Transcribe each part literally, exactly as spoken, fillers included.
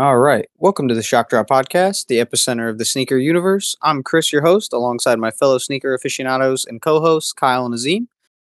All right. Welcome to the Shock Drop Podcast, the epicenter of the sneaker universe. I'm Chris, your host, alongside my fellow sneaker aficionados and co-hosts, Kyle and Azim.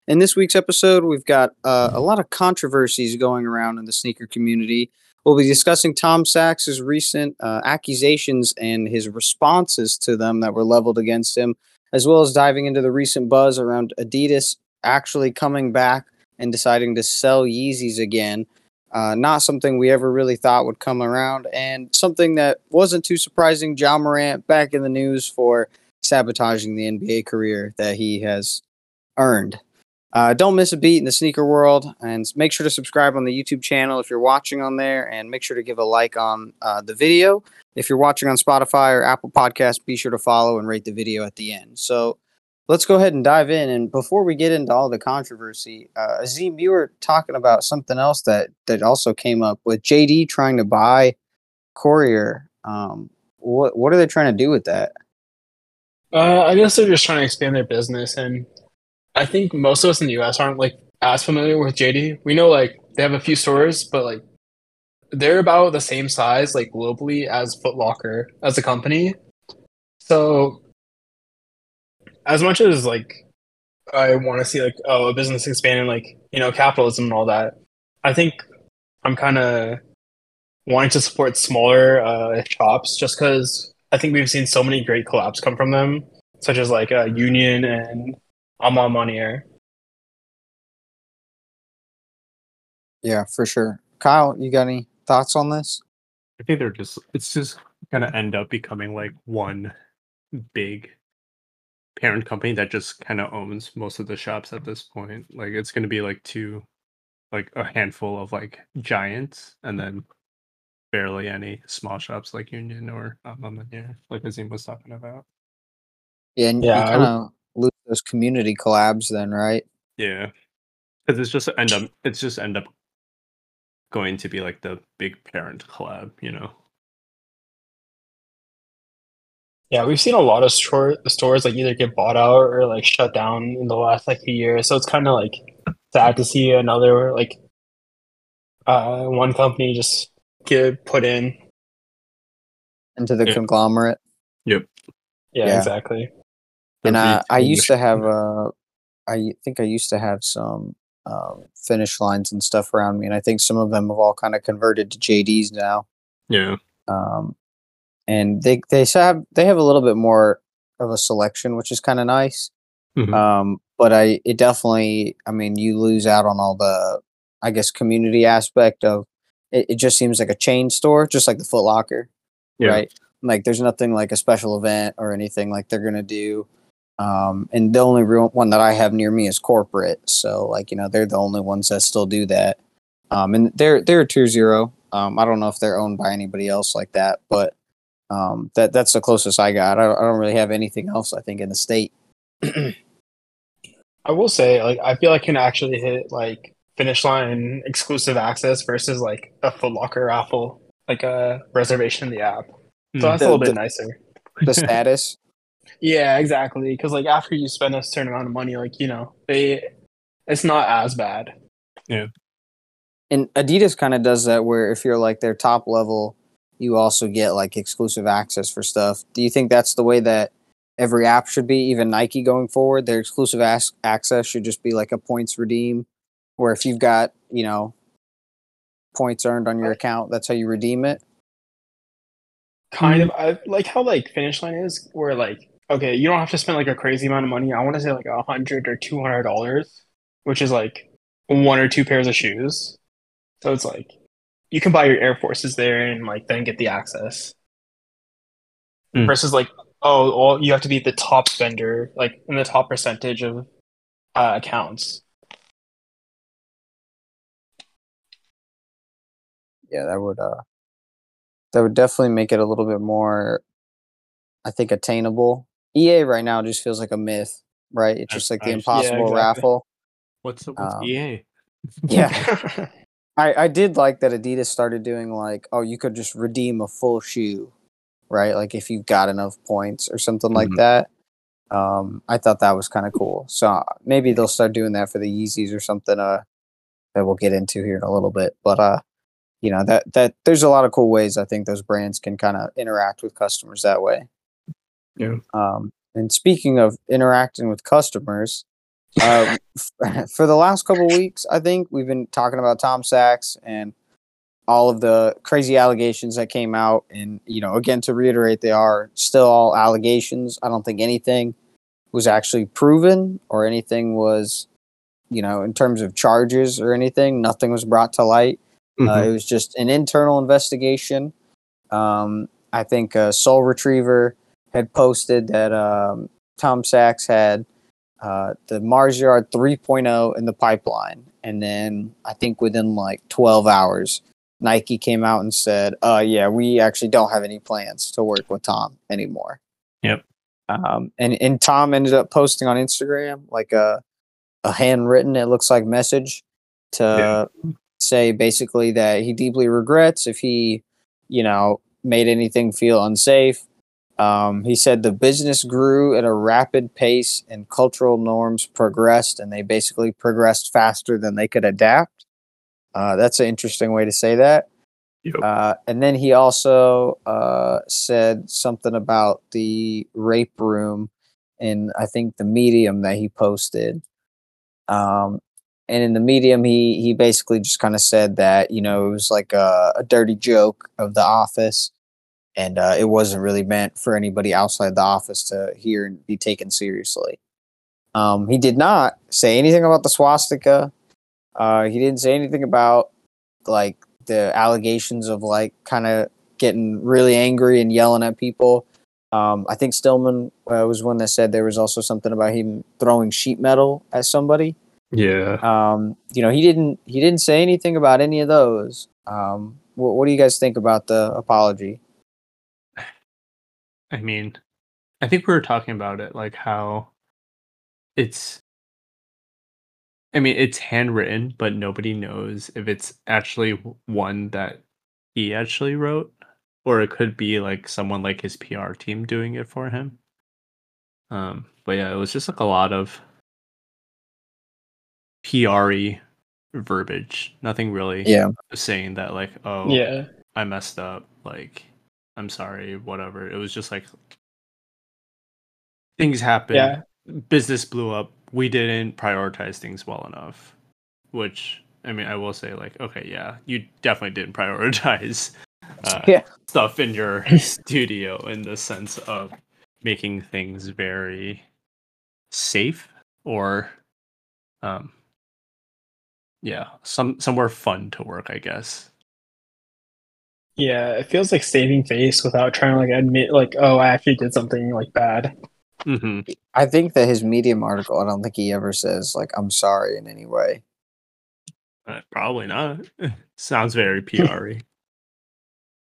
In this week's episode, we've got uh, a lot of controversies going around in the sneaker community. We'll be discussing Tom Sachs' recent uh, accusations and his responses to them that were leveled against him, as well as diving into the recent buzz around Adidas actually coming back and deciding to sell Yeezys again. Uh, not something we ever really thought would come around, and something that wasn't too surprising. Ja Morant back in the news for sabotaging the N B A career that he has earned. Uh, don't miss a beat in the sneaker world, and make sure to subscribe on the YouTube channel if you're watching on there, and make sure to give a like on uh, the video. If you're watching on Spotify or Apple Podcasts, be sure to follow and rate the video at the end. So let's go ahead and dive in. And before we get into all the controversy, uh, Azim, you were talking about something else that, that also came up with J D trying to buy Courier. Um, what what are they trying to do with that? Uh, I guess they're just trying to expand their business. And I think most of us in the U S aren't like as familiar with J D. We know like they have a few stores, but like they're about the same size like globally as Foot Locker as a company. So as much as like I want to see like oh a business expanding, like, you know, capitalism and all that, I think I'm kind of wanting to support smaller uh, shops just because I think we've seen so many great collabs come from them, such as like uh, Union and Aime Leon Dore. Yeah, for sure. Kyle, you got any thoughts on this? I think they're just it's just gonna end up becoming like one big parent company that just kind of owns most of the shops at this point. Like it's going to be like two, like a handful of like giants, and then barely any small shops like Union or um, here, like Azim was talking about. Yeah, and yeah, you kind of lose those community collabs then, right? Yeah, because it's just end up it's just end up going to be like the big parent collab, you know. Yeah, we've seen a lot of store, stores like either get bought out or like shut down in the last like year. So it's kind of like sad to see another like uh, one company just get put in into the yeah. conglomerate. Yep. Yeah, yeah. Exactly. And uh, I used to have uh, I think I used to have some um, Finish Lines and stuff around me, and I think some of them have all kind of converted to J Ds now. Yeah. Um. And they they have they have a little bit more of a selection, which is kind of nice. Mm-hmm. Um, but I it definitely I mean you lose out on all the I guess community aspect of it. It just seems like a chain store, just like the Foot Locker, yeah. right? Like there's nothing like a special event or anything like they're gonna do. Um, and the only real one that I have near me is corporate, so like you know they're the only ones that still do that. Um, and they're they're a tier zero. Um, I don't know if they're owned by anybody else like that, but Um, that that's the closest I got. I don't, I don't really have anything else, I think, in the state. I will say, like, I feel I can actually hit like Finish Line exclusive access versus like a Foot Locker raffle, like a reservation in the app. So mm. that's the, a little bit the, nicer. The status. Yeah, exactly. Because like after you spend a certain amount of money, like you know, they it's not as bad. Yeah. And Adidas kind of does that where if you're like their top level, you also get like exclusive access for stuff. Do you think that's the way that every app should be, even Nike going forward? Their exclusive as- access should just be like a points redeem, where if you've got, you know, points earned on your account, that's how you redeem it. Kind of I, like how like Finish Line is, where like, okay, you don't have to spend like a crazy amount of money. I want to say like a hundred or two hundred dollars, which is like one or two pairs of shoes. So it's like, you can buy your Air Forces there and like then get the access. Mm. Versus like, oh, all you have to be the top spender, like in the top percentage of uh, accounts. Yeah, that would uh, that would definitely make it a little bit more, I think, attainable. E A right now just feels like a myth, right? It's just like the impossible yeah, exactly. raffle. What's up with um, E A? Yeah. I, I did like that Adidas started doing like, oh, you could just redeem a full shoe, right? Like if you've got enough points or something mm-hmm. like that. Um, I thought that was kind of cool. So maybe they'll start doing that for the Yeezys or something uh, that we'll get into here in a little bit. But uh, you know, that that there's a lot of cool ways I think those brands can kind of interact with customers that way. Yeah. Um, and speaking of interacting with customers, uh, f- for the last couple of weeks, I think we've been talking about Tom Sachs and all of the crazy allegations that came out. And, you know, again, to reiterate, they are still all allegations. I don't think anything was actually proven or anything was, you know, in terms of charges or anything, nothing was brought to light. Mm-hmm. Uh, it was just an internal investigation. Um, I think uh, Soul Retriever had posted that um, Tom Sachs had uh, the Mars Yard three point oh in the pipeline. And then I think within like twelve hours, Nike came out and said, uh, yeah, we actually don't have any plans to work with Tom anymore. Yep. Um, and, and Tom ended up posting on Instagram, like a, a handwritten, it looks like, message to yeah. say basically that he deeply regrets if he, you know, made anything feel unsafe. Um, he said the business grew at a rapid pace and cultural norms progressed, and they basically progressed faster than they could adapt. Uh, that's an interesting way to say that. Yep. Uh, and then he also uh, said something about the rape room in, I think, the Medium that he posted. Um, and in the Medium, he he basically just kind of said that, you know, it was like a, a dirty joke of the office. And uh, it wasn't really meant for anybody outside the office to hear and be taken seriously. Um, he did not say anything about the swastika. Uh, he didn't say anything about, like, the allegations of, like, kind of getting really angry and yelling at people. Um, I think Stillman uh, was one that said there was also something about him throwing sheet metal at somebody. Yeah. Um, you know, he didn't he didn't say anything about any of those. Um, wh- what do you guys think about the apology? I mean, I think we were talking about it, like how it's, I mean, it's handwritten, but nobody knows if it's actually one that he actually wrote, or it could be like someone like his P R team doing it for him. Um, but yeah, it was just like a lot of P R-y verbiage. Nothing really yeah. saying that like, oh, yeah. I messed up, like, I'm sorry, whatever. It was just like things happen. Yeah. Business blew up. We didn't prioritize things well enough, which, I mean, I will say like, okay, yeah, you definitely didn't prioritize uh, yeah. stuff in your studio in the sense of making things very safe or, um, yeah, some somewhere fun to work, I guess. Yeah, it feels like saving face without trying to like admit like, oh, I actually did something like bad. Mm-hmm. I think that his Medium article, I don't think he ever says like, I'm sorry in any way. Uh, probably not. Sounds very P R-y.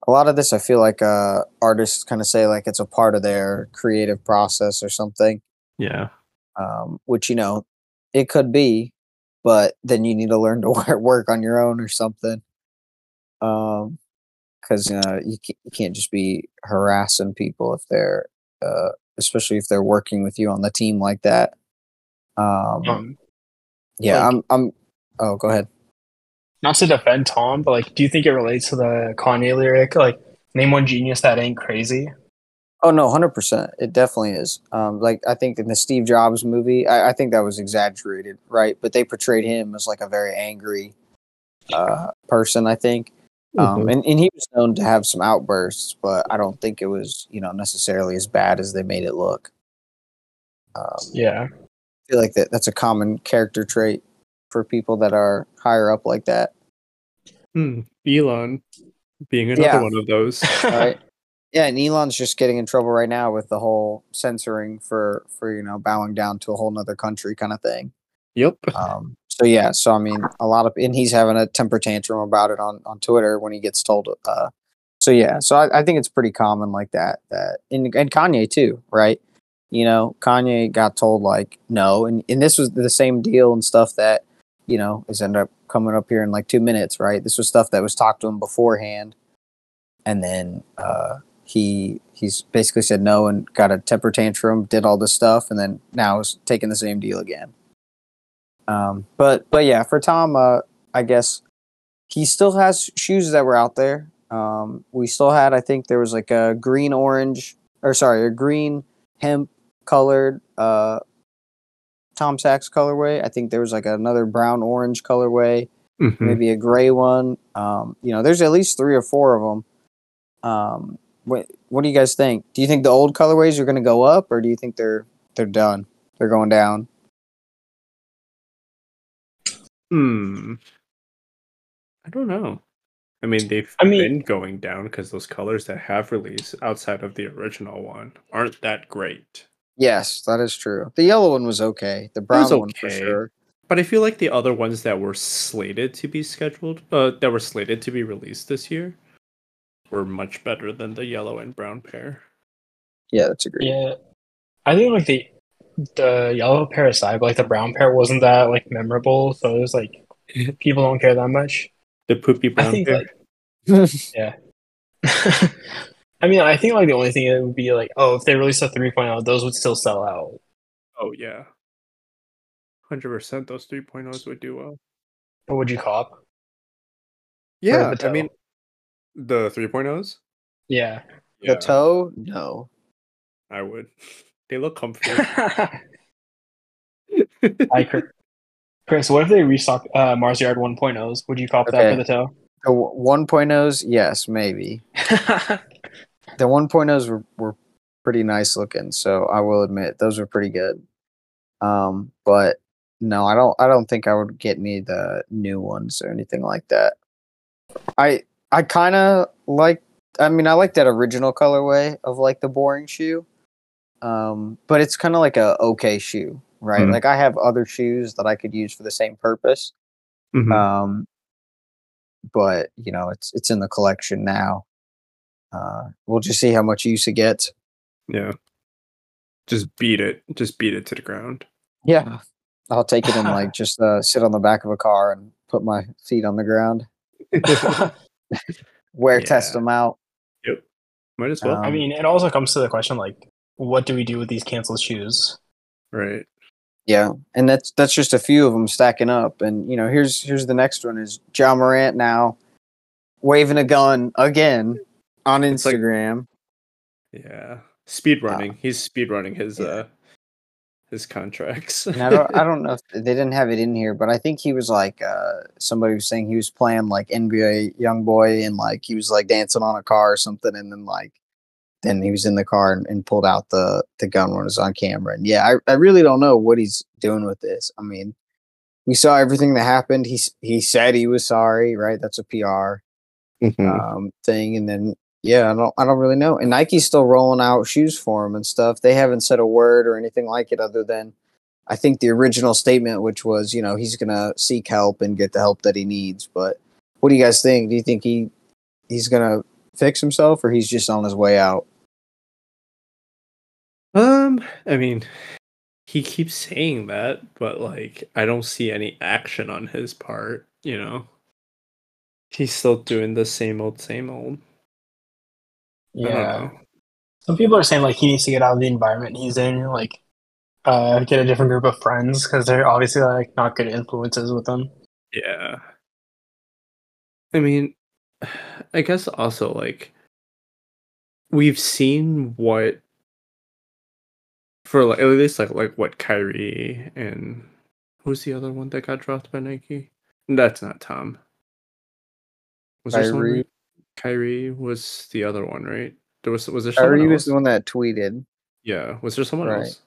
A lot of this, I feel like uh, artists kind of say like it's a part of their creative process or something. Yeah. Um, which, you know, it could be, but then you need to learn to work on your own or something. Um. Because uh, you can't just be harassing people if they're, uh, especially if they're working with you on the team like that. Um, um, yeah, like, I'm. I'm. Oh, go ahead. Not to defend Tom, but like, do you think it relates to the Kanye lyric, like, "Name one genius that ain't crazy"? Oh no, one hundred percent. It definitely is. Um, like, I think in the Steve Jobs movie, I, I think that was exaggerated, right? But they portrayed him as like a very angry uh, person, I think. Mm-hmm. Um, and, and he was known to have some outbursts, but I don't think it was, you know, necessarily as bad as they made it look. Um, yeah. I feel like that that's a common character trait for people that are higher up like that. Mm, Elon being another yeah. one of those. Right? Yeah, and Elon's just getting in trouble right now with the whole censoring for, for you know, bowing down to a whole nother country kind of thing. Yep. Um, so yeah, so I mean, a lot of, and he's having a temper tantrum about it on, on Twitter when he gets told. Uh, so yeah, so I, I think it's pretty common like that. That and, and Kanye too, right? You know, Kanye got told like no, and, and this was the same deal and stuff that you know is ended up coming up here in like two minutes, right? This was stuff that was talked to him beforehand, and then uh, he he's basically said no and got a temper tantrum, did all this stuff, and then now is taking the same deal again. Um, but, but yeah, for Tom, uh, I guess he still has shoes that were out there. Um, we still had, I think there was like a green orange, or sorry, a green hemp colored uh, Tom Sachs colorway. I think there was like another brown orange colorway, mm-hmm. maybe a gray one. Um, you know, there's at least three or four of them. Um, what What do you guys think? Do you think the old colorways are going to go up, or do you think they're they're done? They're going down. Hmm. I don't know. I mean, they've I mean, been going down because those colors that have released outside of the original one aren't that great. Yes, that is true. The yellow one was okay. The brown was okay, one for sure. But I feel like the other ones that were slated to be scheduled, uh, that were slated to be released this year, were much better than the yellow and brown pair. Yeah, that's agreed. Yeah, I think like the the yellow pair aside, but like the brown pair wasn't that like memorable, so it was like people don't care that much. The poopy brown I think, pair. Like, yeah. I mean, I think like the only thing it would be like, oh, if they released a three point oh, those would still sell out. Oh, yeah. one hundred percent those three point ohs would do well. But would you cop? Yeah, the toe? I mean, the three point ohs? Yeah. yeah. The toe? No. I would. They look comfy. I cr- Chris, what if they restock uh, Mars Yard one point ohs? Would you cop okay. that for the toe? The one point ohs, yes, maybe. The one point ohs were, were pretty nice looking, so I will admit those were pretty good. Um, but no, I don't. I don't think I would get me the new ones or anything like that. I I kind of like. I mean, I like that original colorway of like the boring shoe, um, but it's kind of like a okay shoe. Right, mm-hmm. Like I have other shoes that I could use for the same purpose, mm-hmm. um, but you know it's it's in the collection now. Uh, we'll just see how much use it gets. Yeah, just beat it, just beat it to the ground. Yeah, I'll take it and like just uh, sit on the back of a car and put my feet on the ground. Wear yeah. test them out. Yep, might as well. Um, I mean, it also comes to the question like, what do we do with these canceled shoes? Right. Yeah, and that's that's just a few of them stacking up. And you know, here's here's the next one is Ja Morant now waving a gun again on Instagram. Like, yeah, speed running. Uh, He's speed running his yeah. uh his contracts. I don't I don't know if they didn't have it in here, but I think he was like uh, somebody was saying he was playing like N B A YoungBoy and like he was like dancing on a car or something, and then like. Then he was in the car and, and pulled out the, the gun when it was on camera. And yeah, I, I really don't know what he's doing with this. I mean, we saw everything that happened. He he said he was sorry, right? That's a P R mm-hmm. um, thing. And then yeah, I don't I don't really know. And Nike's still rolling out shoes for him and stuff. They haven't said a word or anything like it, other than I think the original statement, which was you know he's gonna seek help and get the help that he needs. But what do you guys think? Do you think he he's gonna fix himself, or he's just on his way out? Um, I mean, he keeps saying that, but like, I don't see any action on his part, you know? He's still doing the same old, same old. Yeah. Some people are saying like he needs to get out of the environment he's in, like, uh, get a different group of friends, because they're obviously like not good influences with him. Yeah. I mean, I guess also like, we've seen what For like, at least like like what Kyrie and who's the other one that got dropped by Nike? That's not Tom. Was Kyrie. There someone? Kyrie was the other one, right? There was was there Kyrie someone else? Was the one that tweeted. Yeah, was there someone right. else?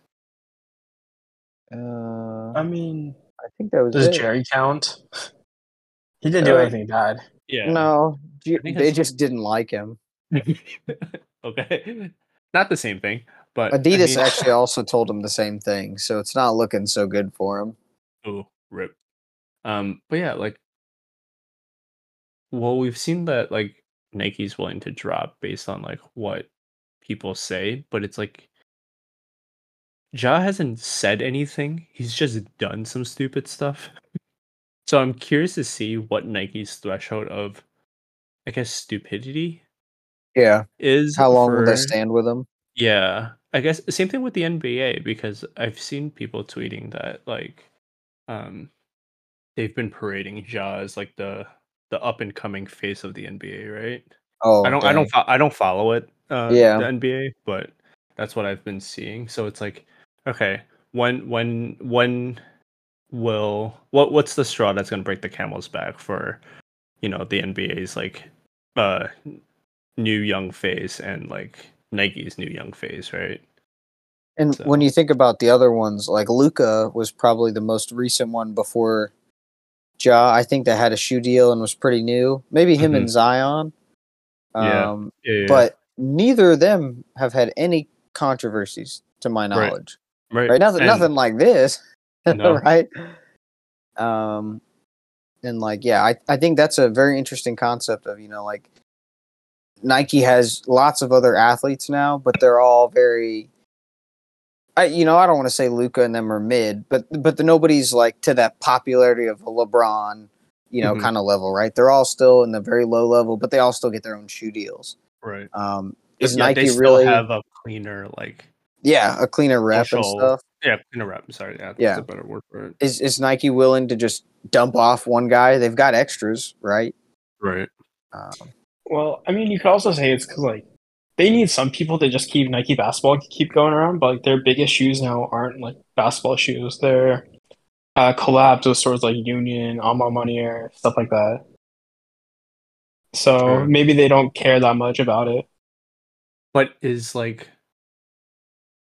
Uh, I mean, I think that was. Does it. Jerry count? He didn't uh, do anything bad. Yeah. No, they just didn't like him. Okay, not the same thing. But Adidas I mean, actually also told him the same thing, so it's not looking so good for him. Oh, rip. Um, but yeah, like, well, we've seen that like Nike's willing to drop based on like what people say, but it's like Ja hasn't said anything. He's just done some stupid stuff. So I'm curious to see what Nike's threshold of, I guess, stupidity. Yeah. Is how long for... will they stand with him? Yeah. I guess the same thing with the N B A, because I've seen people tweeting that like um, they've been parading Ja as like the the up and coming face of the N B A, right? Oh, I don't, dang. I don't, I don't follow it. Uh, yeah, the N B A, but that's what I've been seeing. So it's like, okay, when, when, when will what? What's the straw that's going to break the camel's back for, you know, the N B A's like, uh, new young phase and like Nike's new young phase, right? And so, when you think about the other ones, like Luca was probably the most recent one before Ja, I think, that had a shoe deal and was pretty new. Maybe him mm-hmm. and Zion. Um, yeah. Yeah, yeah. But neither of them have had any controversies, to my knowledge. Right. right. right? Nothing, and, nothing like this, no. right? Um, and like, yeah, I, I think that's a very interesting concept of, you know, like Nike has lots of other athletes now, but they're all very... I, you know, I don't want to say Luca and them are mid, but but the, nobody's like to that popularity of a LeBron, you know, mm-hmm. kind of level, right? They're all still in the very low level, but they all still get their own shoe deals, right? Um, is yeah, Nike they still really have a cleaner like? Yeah, a cleaner rep and stuff. Yeah, cleaner rep. Sorry, yeah, that's yeah. a better word for it. Is is Nike willing to just dump off one guy? They've got extras, right? Right. Um, well, I mean, you could also say it's because like. They need some people to just keep Nike basketball keep going around, but like their biggest shoes now aren't like basketball shoes. They're uh, collabs with stores like Union, Alma Monnier, stuff like that. So sure. maybe they don't care that much about it. But is like,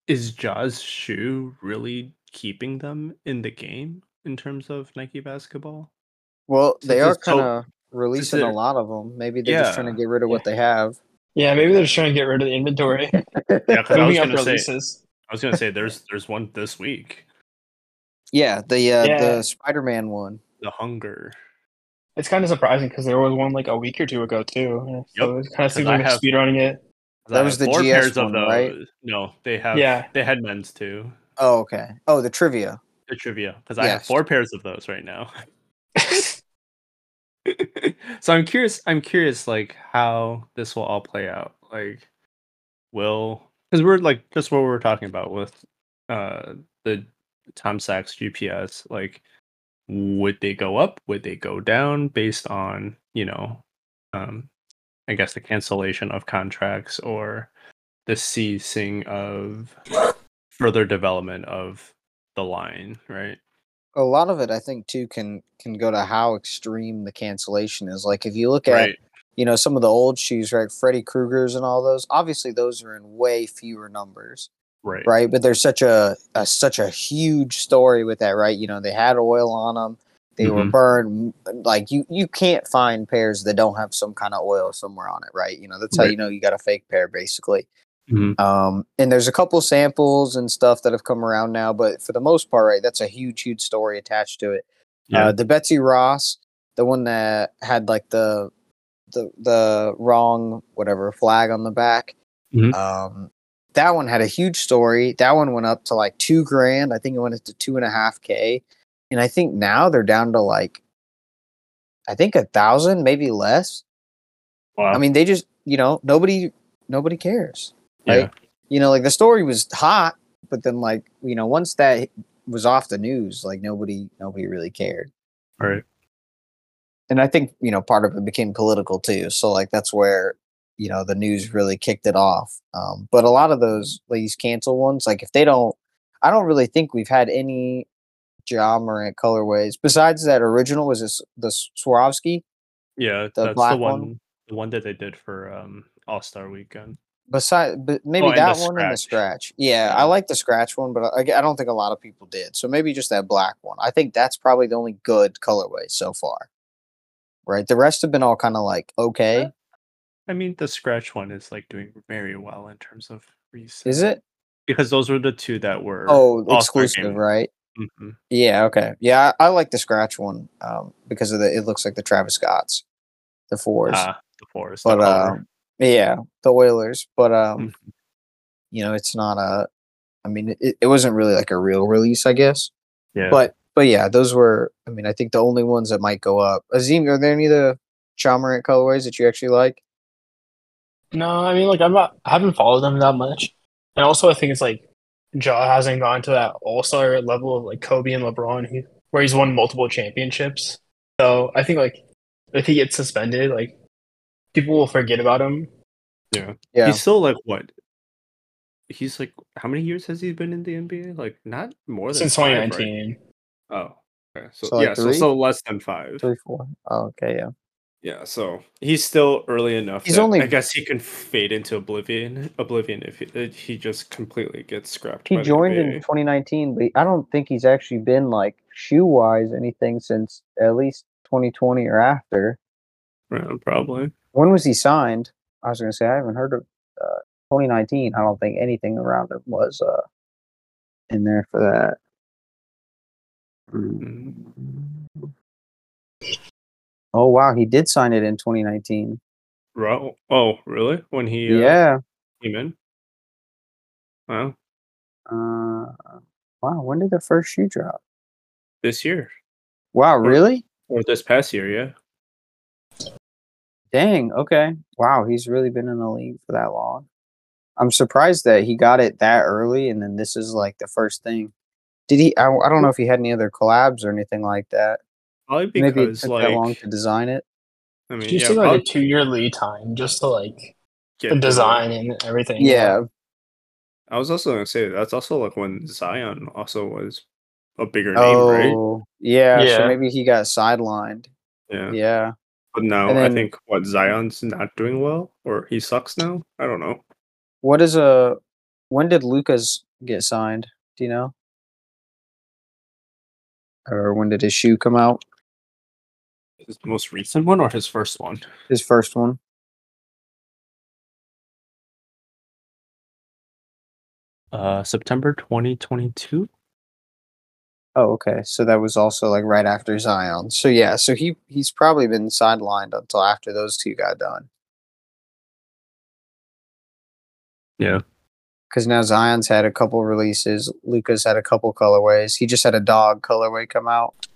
is Ja's shoe really keeping them in the game in terms of Nike basketball? Well, they are kind of so, releasing a lot of them. Maybe they're yeah, just trying to get rid of what yeah. they have. Yeah, maybe they're just trying to get rid of the inventory. yeah, because I was going to say, I was going to say, there's there's one this week. Yeah, the uh, yeah. the Spider-Man one, the Hunger. It's kind of surprising because there was one like a week or two ago too. Yeah, so yep. it kind of seems like they're speedrunning it. That was the four G S pairs one, of those. Right? No, they have. Yeah. they had men's too. Oh, okay. Oh, the trivia. The trivia, because yes. I have four pairs of those right now. So I'm curious. I'm curious, like how this will all play out. Like, will because we're like just what we were talking about with uh, the Tom Sachs G P S. Like, would they go up? Would they go down based on you know, um, I guess the cancellation of contracts or the ceasing of further development of the line, right? A lot of it, I think, too, can can go to how extreme the cancellation is. Like, if you look at, right. you know, some of the old shoes, right, Freddy Krueger's and all those, obviously those are in way fewer numbers, right? Right, but there's such a, a such a huge story with that, right? You know, they had oil on them, they mm-hmm. were burned. Like, you you can't find pairs that don't have some kind of oil somewhere on it, right? You know, that's right. how you know you got a fake pair, basically. Mm-hmm. Um, and there's a couple samples and stuff that have come around now, but for the most part, right, that's a huge, huge story attached to it. Yeah. Uh, the Betsy Ross, the one that had like the the the wrong whatever flag on the back, mm-hmm. um, that one had a huge story. That one went up to like two grand. I think it went up to two and a half K, and I think now they're down to like, I think a thousand, maybe less. Wow. I mean, they just you know nobody nobody cares. Right? Yeah. You know, like the story was hot, but then like, you know, once that was off the news, like nobody, nobody really cared. Right. And I think, you know, part of it became political too. So like, that's where, you know, the news really kicked it off. Um, but a lot of those these cancel ones, like if they don't, I don't really think we've had any Ja Morant colorways besides that original was this, the Swarovski. Yeah. The that's black the one, one, the one that they did for um, All-Star Weekend. Besides, but maybe oh, that one and the scratch. Yeah, I like the scratch one, but I, I don't think a lot of people did. So maybe just that black one. I think that's probably the only good colorway so far. Right? The rest have been all kind of like, okay. I mean, the scratch one is like doing very well in terms of resale. Is it? Because those were the two that were oh exclusive, right? Mm-hmm. Yeah. Okay. Yeah, I, I like the scratch one um, because of the. It looks like the Travis Scott's, the fours, ah, the fours, but. The uh, Yeah, the Oilers, but um, mm-hmm. you know, it's not a. I mean, it, it wasn't really like a real release, I guess. Yeah. But but yeah, those were. I mean, I think the only ones that might go up. Azim, are there any of the Ja Morant colorways that you actually like? No, I mean, like I'm not. I haven't followed them that much, and also I think it's like Ja hasn't gone to that All Star level of like Kobe and LeBron, where he's won multiple championships. So I think like if he gets suspended, like people will forget about him. Yeah, yeah. He's still like what? He's like, how many years has he been in the N B A? Like not more than since twenty nineteen. Right? Oh, okay. so, so like yeah, three? so so less than five. Three, four. Oh, okay, yeah. Yeah, so he's still early enough. He's only... I guess he can fade into oblivion. Oblivion if he, if he just completely gets scrapped. He by joined the N B A. In twenty nineteen, but I don't think he's actually been like shoe wise anything since at least twenty twenty or after. Yeah, probably. When was he signed? I was gonna say I haven't heard of uh, twenty nineteen. I don't think anything around him was uh, in there for that. Mm. Oh wow, he did sign it in twenty nineteen. Right. Oh, really? When he uh, yeah came in. Wow. Uh, wow. When did the first shoe drop? This year. Wow, really? Or, or this past year, yeah. Dang. Okay. Wow, he's really been in the league for that long. I'm surprised that he got it that early, and then this is like the first thing. Did he? I, I don't know if he had any other collabs or anything like that. Probably because Maybe it took like, that long to design it. I mean, you yeah, see like probably, a two-year lead time just to like the design it. And everything. Yeah, I was also gonna say that's also like when Zion also was a bigger oh, name, right? Yeah, yeah, so maybe he got sidelined. Yeah, yeah. But now I think what Zion's not doing well, or he sucks now. I don't know. What is a? When did Luca's get signed? Do you know? Or when did his shoe come out? His most recent one or his first one? His first one. Uh, September twenty twenty-two. Oh, okay. So that was also like right after Zion. So yeah, so he he's probably been sidelined until after those two got done. Yeah. Because now Zion's had a couple releases. Luca's had a couple colorways. He just had a dog colorway come out.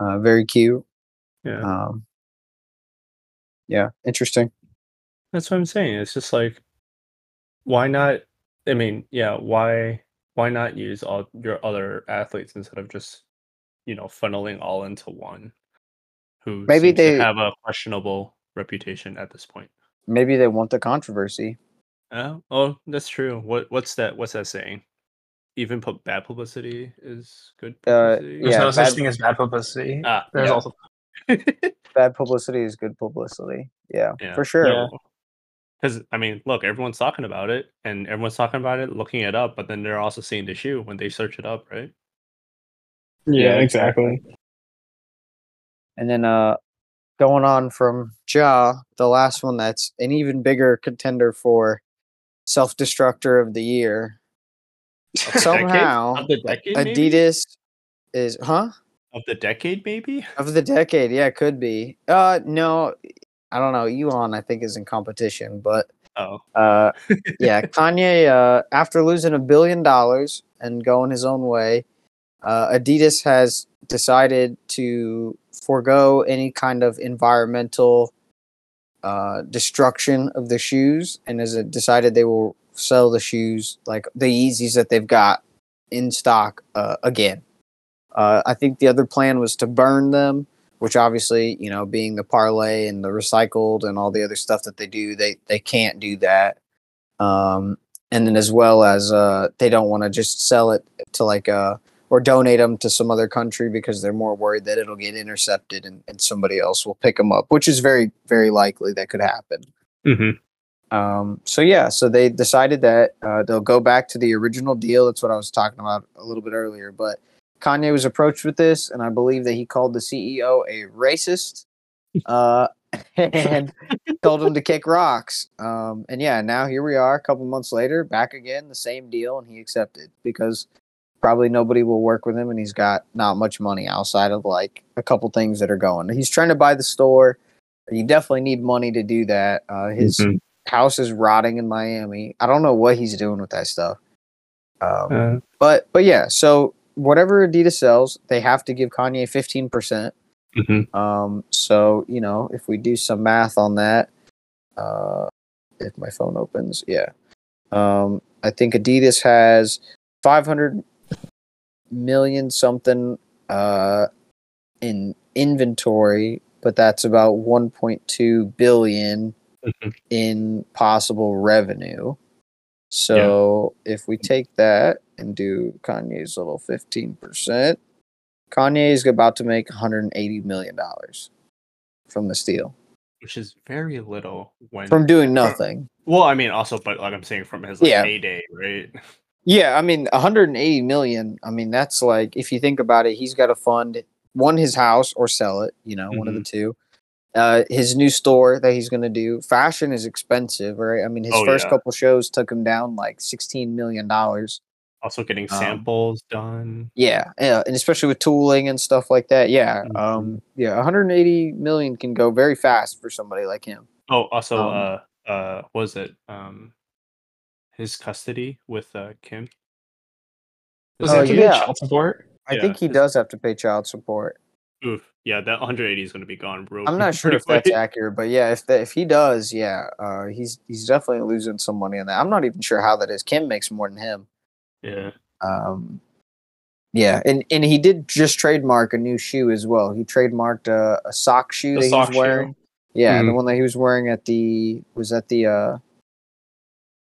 Uh, very cute. Yeah. Um, yeah. Interesting. That's what I'm saying. It's just like, why not? I mean, yeah. Why? Why not use all your other athletes instead of just, you know, funneling all into one? Who maybe seems they to have a questionable reputation at this point. Maybe they want the controversy. Uh, oh, that's true. What what's that? What's that saying? Even pu- bad publicity is good publicity. Uh, There's yeah, no such thing as bad publicity. Ah, There's yeah. also bad publicity is good publicity. Yeah, yeah. for sure. Because yeah. I mean, look, everyone's talking about it, and everyone's talking about it, looking it up, but then they're also seeing the shoe when they search it up, right? Yeah, yeah exactly. And then, uh, going on from Ja, the last one that's an even bigger contender for self-destructor of the year. Of somehow, the decade? Of the decade, Adidas maybe? Is, huh? Of the decade, maybe? Of the decade, yeah, it could be. Uh, no, I don't know. Elon, I think, is in competition, but oh, uh, yeah, Kanye. Uh, after losing a billion dollars and going his own way, uh, Adidas has decided to forego any kind of environmental uh, destruction of the shoes, and has decided they will sell the shoes, like the Yeezys that they've got in stock, uh, again. Uh, I think the other plan was to burn them, which obviously, you know, being the parlay and the recycled and all the other stuff that they do, they they can't do that. Um, and then as well as uh, they don't want to just sell it to like a or donate them to some other country because they're more worried that it'll get intercepted and, and somebody else will pick them up, which is very, very likely that could happen. Mm-hmm. Um, so, yeah, so they decided that uh, they'll go back to the original deal. That's what I was talking about a little bit earlier. But Kanye was approached with this, and I believe that he called the C E O a racist uh, and told him to kick rocks. Um, and, yeah, now here we are a couple months later, back again, the same deal, and he accepted because probably nobody will work with him, and he's got not much money outside of like a couple things that are going. He's trying to buy the store. You definitely need money to do that. Uh, his mm-hmm. house is rotting in Miami. I don't know what he's doing with that stuff. Um, uh, but but yeah, so whatever Adidas sells, they have to give Kanye fifteen percent. Mm-hmm. Um, so you know, if we do some math on that, uh, if my phone opens, yeah, um, I think Adidas has five hundred. million something uh in inventory but that's about one point two billion dollars mm-hmm. in possible revenue. So yeah. if we take that and do Kanye's little fifteen percent, Kanye is about to make one hundred eighty million dollars from this deal. Which is very little when from doing nothing. Well, I mean, also, but like I'm saying, from his like, yeah. heyday, right? Yeah, I mean, one hundred eighty million. I mean, that's like, if you think about it, he's got to fund one his house or sell it. You know, mm-hmm. one of the two. Uh, his new store that he's gonna do. Fashion is expensive, right? I mean, his oh, first yeah. couple shows took him down like sixteen million dollars. Also, getting samples um, done. Yeah, yeah, and especially with tooling and stuff like that. Yeah, mm-hmm. um, yeah, one hundred eighty million can go very fast for somebody like him. Oh, also, um, uh, uh, was it um, his custody with uh, Kim? Does oh, he have to yeah. pay child support? I yeah. think he does have to pay child support. Oof, yeah, that one hundred eighty is going to be gone, bro. I'm not sure if that's accurate, but yeah, if that, if he does, yeah, uh, he's he's definitely losing some money on that. I'm not even sure how that is. Kim makes more than him. Yeah. Um, yeah, and, and he did just trademark a new shoe as well. He trademarked a, a sock shoe the that sock he was wearing. Shoe. Yeah, mm-hmm. the one that he was wearing at the was at the uh,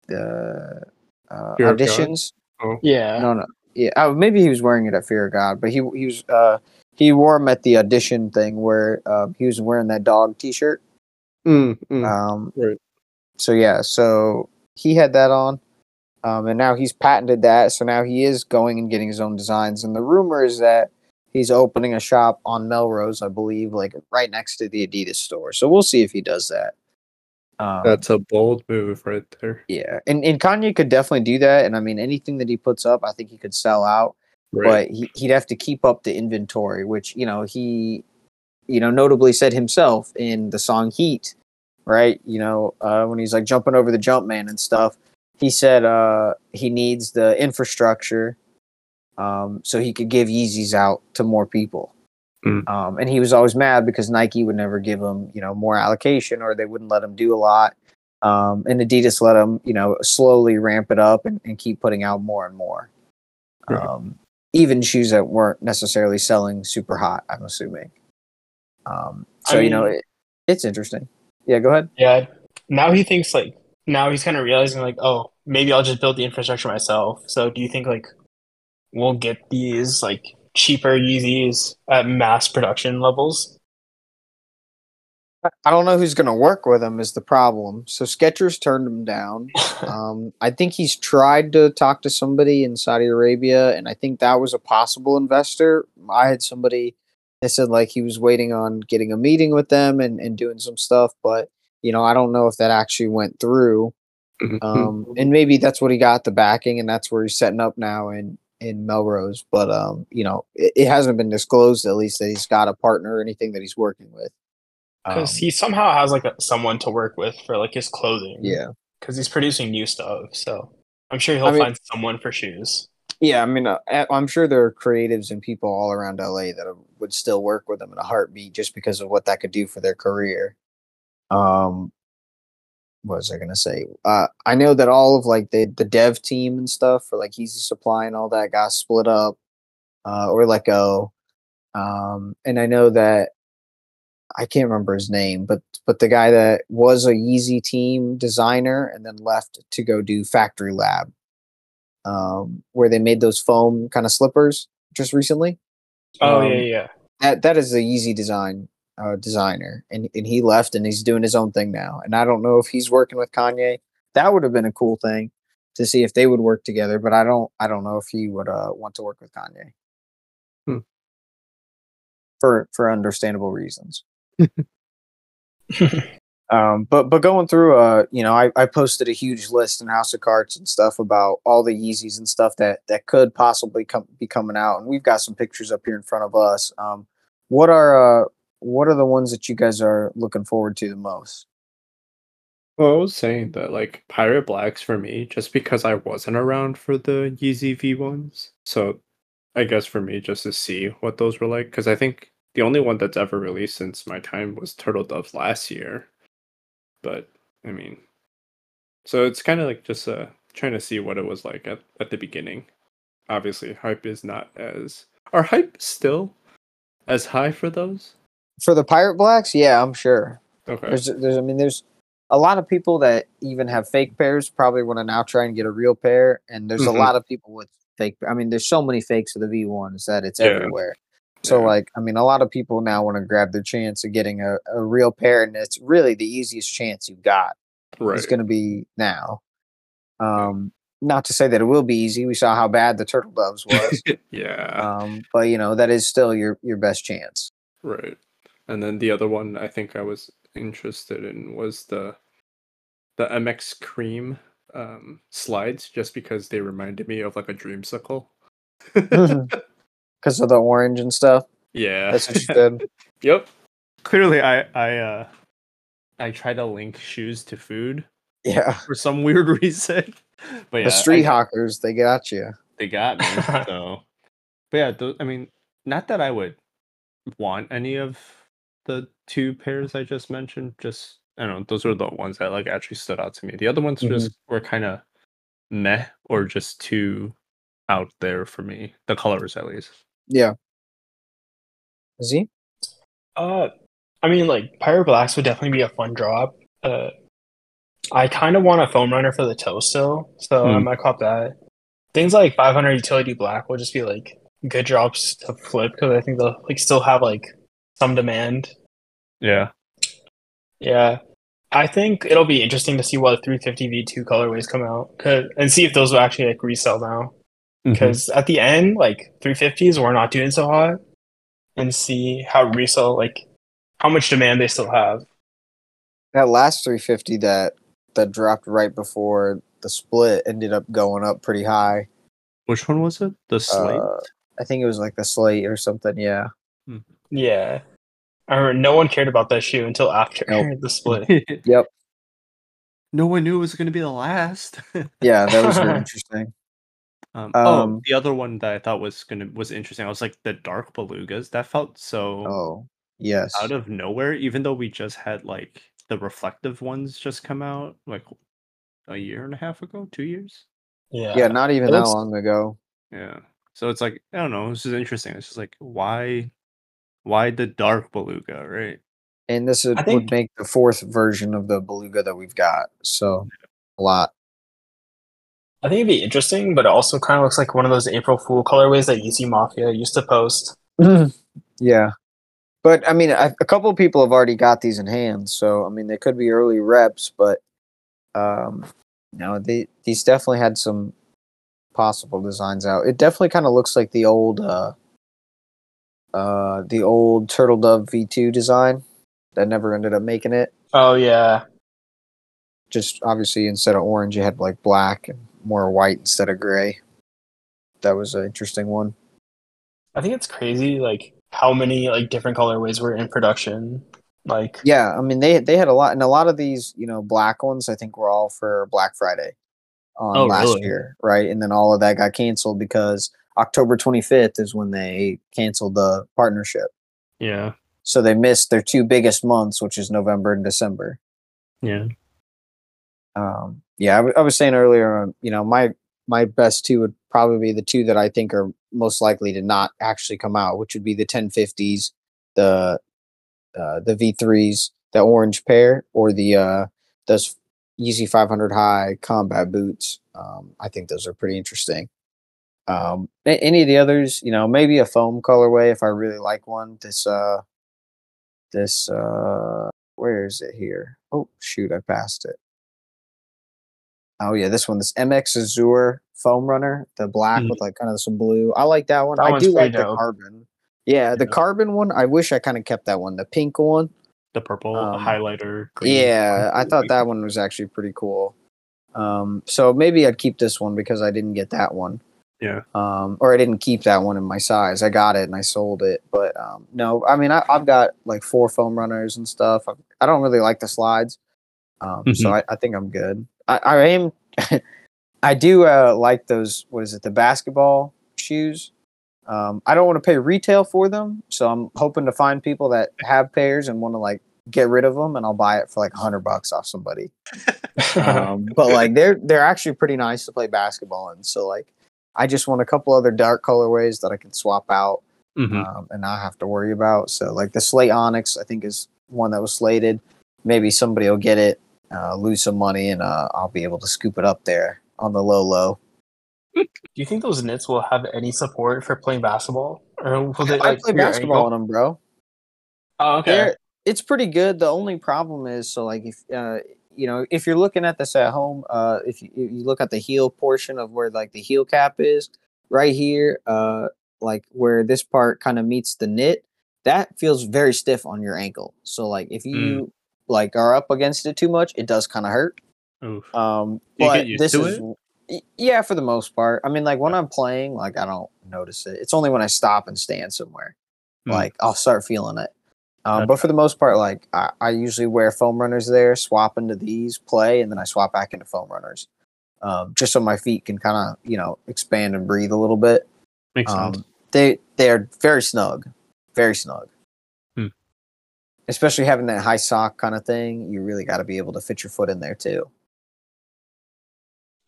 the uh, auditions. Oh. Yeah. No, no. Yeah. Oh, maybe he was wearing it at Fear of God, but he he was uh, he wore him at the audition thing where uh, he was wearing that dog T-shirt. Mm-hmm. Um. Right. So yeah, so he had that on. Um, and now he's patented that, so now he is going and getting his own designs. And the rumor is that he's opening a shop on Melrose, I believe, like right next to the Adidas store. So we'll see if he does that. Um, That's a bold move right there. Yeah, and, and Kanye could definitely do that. And, I mean, anything that he puts up, I think he could sell out. Right. But he, he'd have to keep up the inventory, which, you know, he, you know, notably said himself in the song Heat, right? You know, uh, when he's, like, jumping over the jump man and stuff. He said uh, he needs the infrastructure um, so he could give Yeezys out to more people. Mm. Um, and he was always mad because Nike would never give him, you know, more allocation, or they wouldn't let him do a lot. Um, and Adidas let him, you know, slowly ramp it up and, and keep putting out more and more. Right. Um, even shoes that weren't necessarily selling super hot, I'm assuming. Um, so, I mean, you know, it, it's interesting. Yeah, go ahead. Yeah. Now he thinks like, now he's kind of realizing like, oh, maybe I'll just build the infrastructure myself. So do you think like we'll get these like cheaper Yeezys at mass production levels? I don't know who's going to work with him is the problem. So Skechers turned him down. um, I think he's tried to talk to somebody in Saudi Arabia, and I think that was a possible investor. I had somebody that said like he was waiting on getting a meeting with them and, and doing some stuff, but you know, I don't know if that actually went through. Um, and maybe that's what he got, the backing, and that's where he's setting up now in, in Melrose. But, um, you know, it, it hasn't been disclosed, at least, that he's got a partner or anything that he's working with. Because um, he somehow has, like, a, someone to work with for, like, his clothing. Yeah. Because he's producing new stuff, so I'm sure he'll I mean, find someone for shoes. Yeah, I mean, uh, I'm sure there are creatives and people all around L A that would still work with him in a heartbeat just because of what that could do for their career. Um, what was I gonna say? Uh, I know that all of like the, the dev team and stuff for like Easy Supply and all that got split up, uh, or let go. Um, and I know that I can't remember his name, but but the guy that was a Yeezy team designer and then left to go do Factory Lab, um, where they made those foam kind of slippers just recently. Oh um, yeah, yeah. That that is a Yeezy design. Uh, designer, and, and he left and he's doing his own thing now, and I don't know if he's working with Kanye. That would have been a cool thing to see if they would work together, but I don't I don't know if he would uh, want to work with Kanye hmm. for for understandable reasons. um, but but going through uh you know I, I posted a huge list in House of Cards and stuff about all the Yeezys and stuff that that could possibly come be coming out, and we've got some pictures up here in front of us. Um, what are uh What are the ones that you guys are looking forward to the most? Well, I was saying that, like, Pirate Blacks for me, just because I wasn't around for the Yeezy V ones. So, I guess for me, just to see what those were like. Because I think the only one that's ever released since my time was Turtle Doves last year. But, I mean... So, it's kind of like just uh, trying to see what it was like at, at the beginning. Obviously, hype is not as... Are hype still as high for those? For the Pirate Blacks, yeah, I'm sure. Okay. There's, there's, I mean, there's a lot of people that even have fake pairs probably want to now try and get a real pair, and there's mm-hmm. a lot of people with fake. I mean, there's so many fakes of the V ones that it's yeah. everywhere. So, yeah. like, I mean, a lot of people now want to grab their chance of getting a, a real pair, and it's really the easiest chance you've got. Right. It's going to be now. Um, not to say that it will be easy. We saw how bad the Turtle Doves was. yeah. Um, but, you know, that is still your, your best chance. Right. And then the other one I think I was interested in was the the M X Cream um, slides, just because they reminded me of like a dreamsicle. Because of the orange and stuff. Yeah. That's what you said. Yep. Clearly, I I uh, I try to link shoes to food. Yeah. For some weird reason. But yeah, the street I, hawkers, they got you. They got me. So, but yeah, th- I mean, not that I would want any of the two pairs I just mentioned. Just I don't know. Those are the ones that like actually stood out to me. The other ones mm-hmm. just were kind of meh or just too out there for me. The colors, at least. Yeah. Z? Uh, I mean, like, Pirate Blacks would definitely be a fun drop. Uh, I kind of want a foam runner for the toe still, so hmm. I might cop that. Things like five hundred Utility Black will just be, like, good drops to flip, because I think they'll, like, still have, like, some demand. Yeah. Yeah. I think it'll be interesting to see what three fifty V two colorways come out, cause, and see if those will actually, like, resell now. Because mm-hmm. at the end, like, three fifties were not doing so hot, and see how resell, like, how much demand they still have. That last three fifty that that dropped right before the split ended up going up pretty high. Which one was it? The Slate? Uh, I think it was like the Slate or something, yeah. Mm-hmm. Yeah. I remember no one cared about that shoe until after nope. the split. Yep. No one knew it was going to be the last. Yeah, that was really interesting. Um, um, oh, the other one that I thought was gonna was interesting. I was like the dark belugas. That felt so oh, yes. out of nowhere. Even though we just had like the reflective ones just come out like a year and a half ago, two years. Yeah, yeah, not even it that looks... long ago. Yeah, so it's like I don't know. This is interesting. It's just like why, why the dark beluga, right? And this is, think... would make the fourth version of the beluga that we've got. So yeah. a lot. I think it'd be interesting, but it also kind of looks like one of those April Fool colorways that Yeezy Mafia used to post. Mm, yeah. But, I mean, I, a couple of people have already got these in hand, so, I mean, they could be early reps, but, um, no, they, these definitely had some possible designs out. It definitely kind of looks like the old, uh, uh, the old Turtle Dove V two design that never ended up making it. Oh, yeah. Just, obviously, instead of orange, you had, like, black and more white instead of gray. That was an interesting one. I think it's crazy, like how many like different colorways were in production. Like, yeah, I mean they they had a lot, and a lot of these, you know, black ones I think were all for Black Friday on um, oh, last really? year, right? And then all of that got canceled because October twenty-fifth is when they canceled the partnership. Yeah. So they missed their two biggest months, which is November and December. Yeah. Um. Yeah, I, w- I was saying earlier, you know, my my best two would probably be the two that I think are most likely to not actually come out, which would be the ten fifties, the uh, the V threes, the orange pair, or the uh, those Yeezy five hundred High combat boots. Um, I think those are pretty interesting. Um, a- any of the others, you know, maybe a foam colorway if I really like one. This uh, this uh, where is it here? Oh shoot, I passed it. Oh, yeah, this one, this M X Azure Foam Runner, the black mm. with, like, kind of some blue. I like that one. That I do like dope. the carbon. Yeah, yeah, the carbon one, I wish I kind of kept that one. The pink one. The purple um, highlighter. Green, yeah, I thought that one was actually pretty cool. Um, so maybe I'd keep this one because I didn't get that one. Yeah. Um, or I didn't keep that one in my size. I got it and I sold it. But, um, no, I mean, I, I've got, like, four foam runners and stuff. I, I don't really like the slides. Um, mm-hmm. So I, I think I'm good. I, I am. I do uh, like those. What is it? The basketball shoes. Um, I don't want to pay retail for them, so I'm hoping to find people that have pairs and want to like get rid of them, and I'll buy it for like a hundred bucks off somebody. um, but like they're they're actually pretty nice to play basketball in. So like I just want a couple other dark colorways that I can swap out. mm-hmm. um, and not have to worry about. So like the Slate Onyx, I think, is one that was slated. Maybe somebody will get it, uh, lose some money, and uh, I'll be able to scoop it up there on the low low. Do you think those knits will have any support for playing basketball? Or will they, like, I play basketball in them, bro. Oh, okay. They're, it's pretty good. The only problem is, so like if uh, you know, if you're looking at this at home, uh, if you, if you look at the heel portion of where like the heel cap is, right here, uh, like where this part kind of meets the knit, that feels very stiff on your ankle. So like if you mm. like are up against it too much, it does kind of hurt. Oof. Um, but you get used this to is. It? Yeah, for the most part. I mean, like when I'm playing, like I don't notice it. It's only when I stop and stand somewhere, mm. like I'll start feeling it. Um, but for the most part, like I, I usually wear foam runners there, swap into these, play, and then I swap back into foam runners, um, just so my feet can kind of, you know, expand and breathe a little bit. Makes um, sense. They they are very snug, very snug. Mm. Especially having that high sock kind of thing, you really got to be able to fit your foot in there too.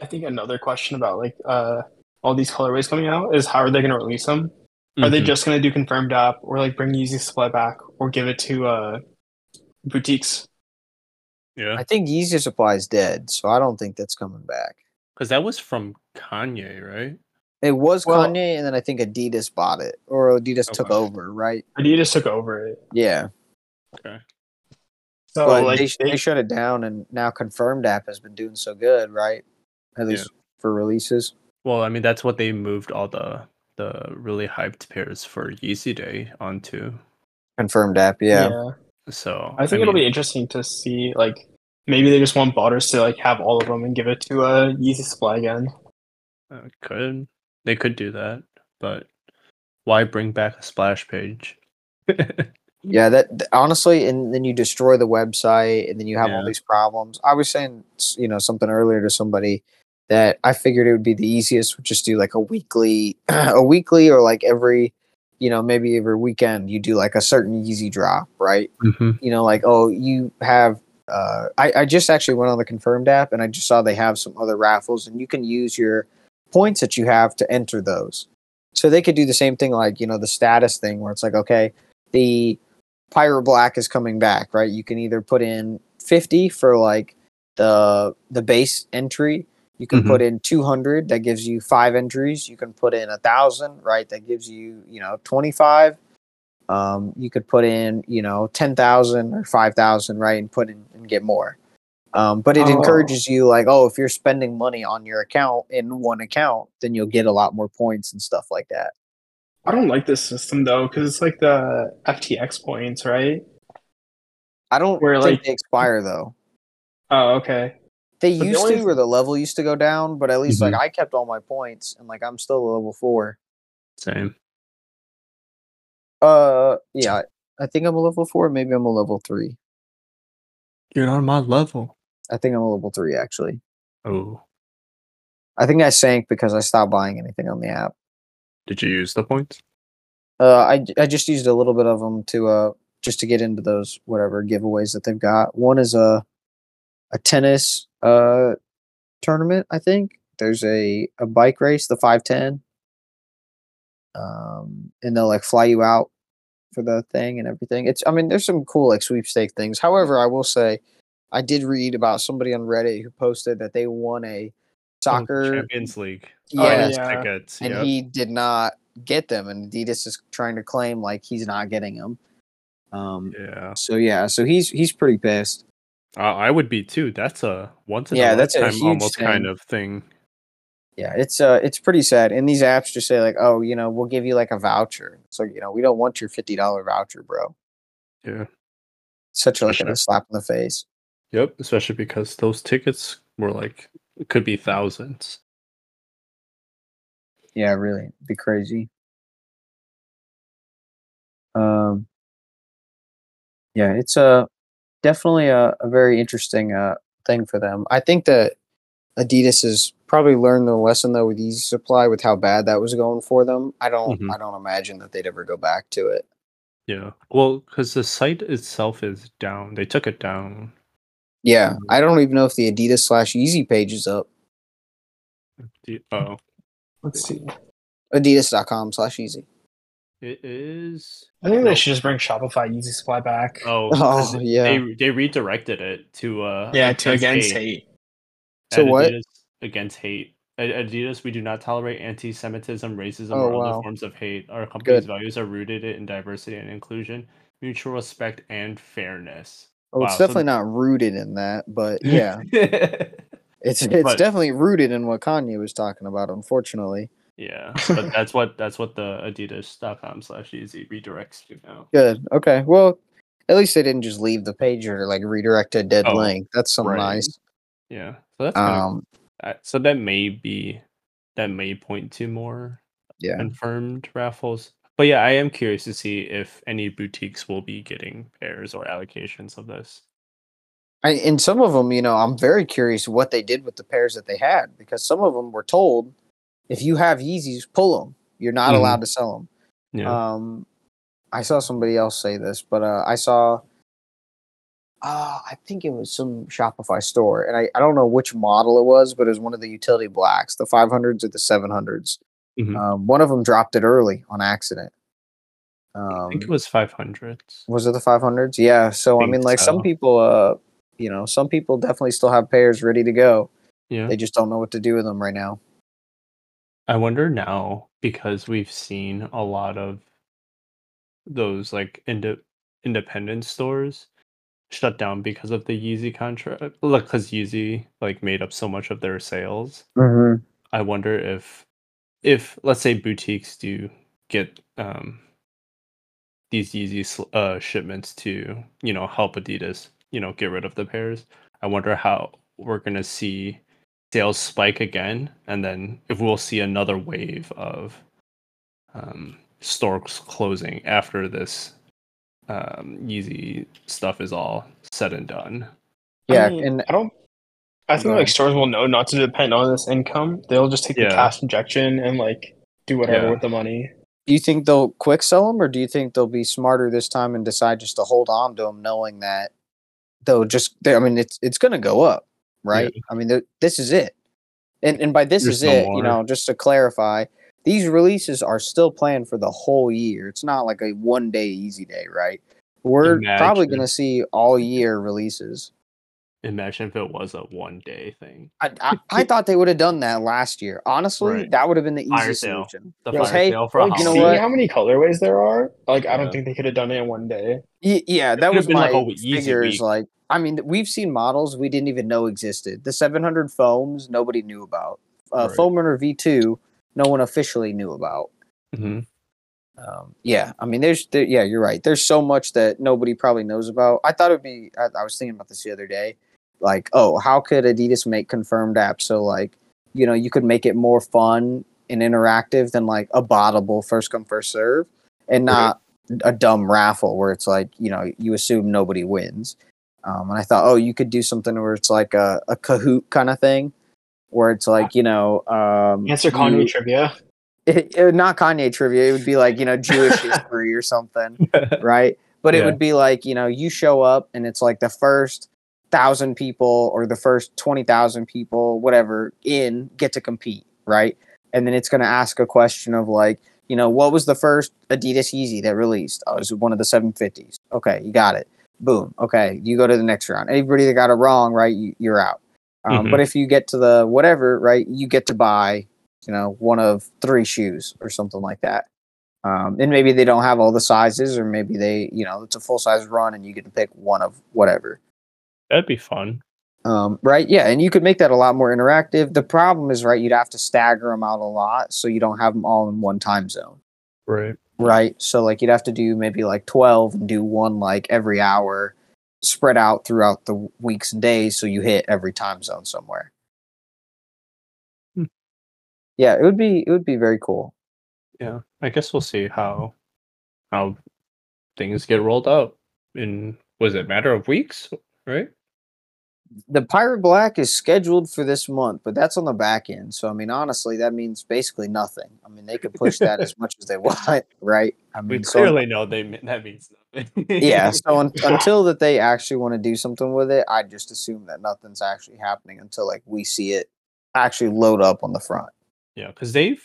I think another question about like uh, all these colorways coming out is how are they going to release them? Mm-hmm. Are they just going to do Confirmed app, or like bring Yeezy Supply back, or give it to uh, boutiques? Yeah, I think Yeezy Supply is dead, so I don't think that's coming back. Because that was from Kanye, right? It was well, Kanye, and then I think Adidas bought it, or Adidas okay. took over, right? Adidas took over it. Yeah. Okay. So but like, they, they, they shut it down, and now Confirmed app has been doing so good, right? At least yeah. for releases. Well, I mean, that's what they moved all the the really hyped pairs for Yeezy Day onto. Confirmed app, yeah. yeah. So I think I it'll mean, be interesting to see. Like, maybe they just want Botters to like have all of them and give it to a uh, Yeezy Supply again. Uh, could they could do that, but why bring back a splash page? Yeah, that honestly, and then you destroy the website, and then you have yeah. all these problems. I was saying, you know, something earlier to somebody. That I figured it would be the easiest, would just do like a weekly, a weekly or like every, you know, maybe every weekend you do like a certain Yeezy drop, right? Mm-hmm. You know, like, oh, you have, uh, I, I just actually went on the Confirmed app and I just saw they have some other raffles and you can use your points that you have to enter those. So they could do the same thing, like, you know, the status thing where it's like, okay, the Pirate Black is coming back, right? You can either put in fifty for like the the base entry. You can mm-hmm. put in two hundred, that gives you five entries. You can put in one thousand, right? That gives you, you know, twenty-five. Um, you could put in, you know, ten thousand or five thousand, right? And put in and get more. Um, but it oh. encourages you, like, oh, if you're spending money on your account in one account, then you'll get a lot more points and stuff like that. I don't like this system, though, because it's like the F T X points, right? I don't Where, think like... they expire, though. Oh, okay. They used to, or the level used to go down, but at least mm-hmm. like I kept all my points, and like I'm still a level four. Same. Uh, yeah, I think I'm a level four. Maybe I'm a level three. You're on my level. I think I'm a level three, actually. Oh. I think I sank because I stopped buying anything on the app. Did you use the points? Uh, I I just used a little bit of them to uh just to get into those whatever giveaways that they've got. One is a a tennis. Uh, tournament. I think there's a, a bike race, the five ten, um, and they'll like fly you out for the thing and everything. It's I mean, there's some cool like sweepstake things. However, I will say, I did read about somebody on Reddit who posted that they won a soccer oh, Champions League. Yeah, oh, yeah. Tickets. And yep. he did not get them, and Adidas is trying to claim like he's not getting them. Um, yeah. So yeah, so he's he's pretty pissed. Uh, I would be too. That's a once in yeah, a lifetime almost thing. Kind of thing. Yeah, it's uh, it's pretty sad. And these apps just say like, oh, you know, we'll give you like a voucher. So you know, we don't want your fifty dollar voucher, bro. Yeah, such like a slap in the face. Yep, especially because those tickets were like it could be thousands. Yeah, really, it'd be crazy. Um, yeah, it's a. Uh, Definitely a, a very interesting uh, thing for them. I think that Adidas has probably learned the lesson though with Yeezy Supply with how bad that was going for them. I don't, mm-hmm. I don't imagine that they'd ever go back to it. Yeah, well, because the site itself is down. They took it down. Yeah, I don't even know if the Adidas slash Yeezy page is up. Oh, let's see. Adidas dot com slash Yeezy. It is. I think they should just bring Shopify Yeezy Supply back. Oh, oh yeah. They they redirected it to uh yeah to against hate. hate. To what? Against hate. At Adidas, we do not tolerate anti-Semitism, racism, oh, or wow. other forms of hate. Our company's Good. values are rooted in diversity and inclusion, mutual respect, and fairness. Oh, wow, it's definitely so... not rooted in that, but yeah, it's it's but, definitely rooted in what Kanye was talking about. Unfortunately. Yeah, but that's what that's what the Adidas dot com slash Yeezy redirects to now. Good. Okay. Well, at least they didn't just leave the page or like redirect a dead oh, link. That's something right. nice. Yeah. So that's um. Kind of, so that may be that may point to more yeah. confirmed raffles. But yeah, I am curious to see if any boutiques will be getting pairs or allocations of this. I, and some of them, you know, I'm very curious what they did with the pairs that they had, because some of them were told, if you have Yeezys, pull them. You're not mm-hmm. allowed to sell them. Yeah. Um, I saw somebody else say this, but uh, I saw, uh, I think it was some Shopify store, and I, I don't know which model it was, but it was one of the utility blacks, the five hundreds or the seven hundreds. Mm-hmm. Um, one of them dropped it early on accident. Um, I think it was five hundreds. Was it the five hundreds? Yeah. So, I, I mean, like so. some people, uh, you know, some people definitely still have pairs ready to go. Yeah. They just don't know what to do with them right now. I wonder now, because we've seen a lot of those like ind- independent stores shut down because of the Yeezy contract. Look, because Yeezy like made up so much of their sales. Mm-hmm. I wonder if, if let's say boutiques do get um, these Yeezy uh, shipments to, you know, help Adidas, you know, get rid of the pairs. I wonder how we're gonna see sales spike again, and then if we'll see another wave of um, stores closing after this um, Yeezy stuff is all said and done. Yeah, I mean, and I don't. I think like stores will know not to depend on this income. They'll just take yeah. the cash injection and like do whatever yeah. with the money. Do you think they'll quick sell them, or do you think they'll be smarter this time and decide just to hold on to them, knowing that they'll just? They, I mean, it's it's going to go up. Right. Yeah. I mean, this is it. And and by this There's is no it, more. you know, just to clarify, these releases are still planned for the whole year. It's not like a one day Yeezy day, right? We're Imagine. probably going to see all year releases. Imagine if it was a one day thing. I I, I thought they would have done that last year. Honestly, right. that would have been the easiest solution. The fire hey, sale for like, you know what? See how many colorways there are? Like, yeah. I don't think they could have done it in one day. Yeah, yeah that was my like figures. Like, I mean, we've seen models we didn't even know existed. The seven hundred foams, nobody knew about. Uh, right. Foam Runner V two, no one officially knew about. Mm-hmm. Um, yeah, I mean, there's, there, yeah, you're right. There's so much that nobody probably knows about. I thought it would be, I, I was thinking about this the other day. Like, oh, how could Adidas make confirmed apps so, like, you know, you could make it more fun and interactive than, like, a bottable first come, first serve, and not right. a dumb raffle where it's like, you know, you assume nobody wins. Um, and I thought, oh, you could do something where it's like a, a Kahoot kind of thing, where it's like, you know... Um, Answer Kanye you, trivia. It, it, not Kanye trivia. It would be like, you know, Jewish history or something, right? But yeah. it would be like, you know, you show up and it's like the first one thousand people or the first twenty thousand people, whatever, in get to compete, right? And then it's going to ask a question of like, you know, what was the first Adidas Yeezy that released? Oh, it was one of the seven fifties. Okay, you got it. Boom. Okay, you go to the next round. Anybody that got it wrong, right, you, you're out. Um, mm-hmm. But if you get to the whatever, right, you get to buy, you know, one of three shoes or something like that. Um, and maybe they don't have all the sizes, or maybe they, you know, it's a full-size run and you get to pick one of whatever. That'd be fun. Um, right, yeah, and you could make that a lot more interactive. The problem is, right, you'd have to stagger them out a lot so you don't have them all in one time zone. Right. Right. So like you'd have to do maybe like twelve and do one like every hour spread out throughout the weeks and days. So you hit every time zone somewhere. Hmm. Yeah, it would be it would be very cool. Yeah, I guess we'll see how how things get rolled out in, was it a matter of weeks, right? The Pirate Black is scheduled for this month, but that's on the back end. So, I mean, honestly, that means basically nothing. I mean, they could push that as much as they want, right? I mean, we clearly so, know they that means nothing. yeah, so un- until that they actually want to do something with it, I just assume that nothing's actually happening until, like, we see it actually load up on the front. Yeah, because they've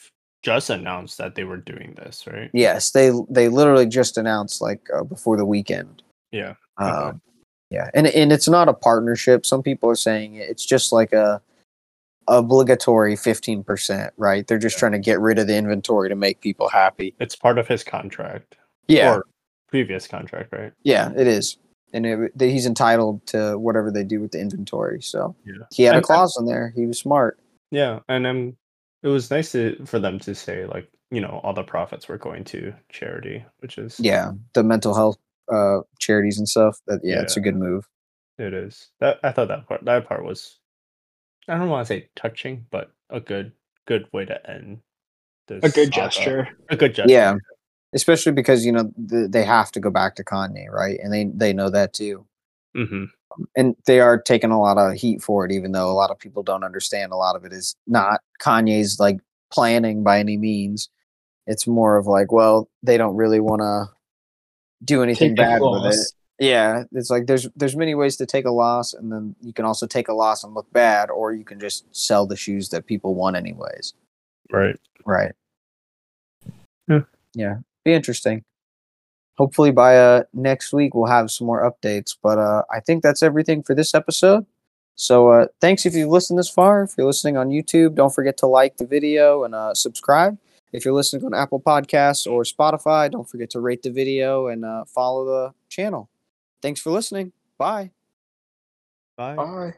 just announced that they were doing this, right? Yes, they they literally just announced like uh, before the weekend. Yeah. Um, okay. Yeah, and and it's not a partnership. Some people are saying it's just like a obligatory fifteen percent, right? They're just yeah. trying to get rid of the inventory to make people happy. It's part of his contract. Yeah. Or previous contract, right? Yeah, it is. And it, he's entitled to whatever they do with the inventory. So yeah. he had and, a clause in there. He was smart. Yeah, and um, it was nice to, for them to say, like, you know, all the profits were going to charity, which is... Yeah, the mental health uh, charities and stuff. That, yeah, yeah, it's a good move. It is. That I thought that part that part was, I don't want to say touching, but a good good way to end this. A good gesture. Saga. A good gesture. Yeah, especially because, you know, th- they have to go back to Kanye, right? And they, they know that too. Mm-hmm. And they are taking a lot of heat for it, even though a lot of people don't understand. A lot of it is not Kanye's like planning by any means. It's more of like, well, they don't really want to do anything bad with it. Yeah, it's like there's there's many ways to take a loss, and then you can also take a loss and look bad, or you can just sell the shoes that people want anyways. Right. Right. Yeah. Yeah. Be interesting. Hopefully by uh, next week, we'll have some more updates. But uh, I think that's everything for this episode. So uh, thanks if you've listened this far. If you're listening on YouTube, don't forget to like the video and uh, subscribe. If you're listening on Apple Podcasts or Spotify, don't forget to rate the video and uh, follow the channel. Thanks for listening. Bye. Bye. Bye.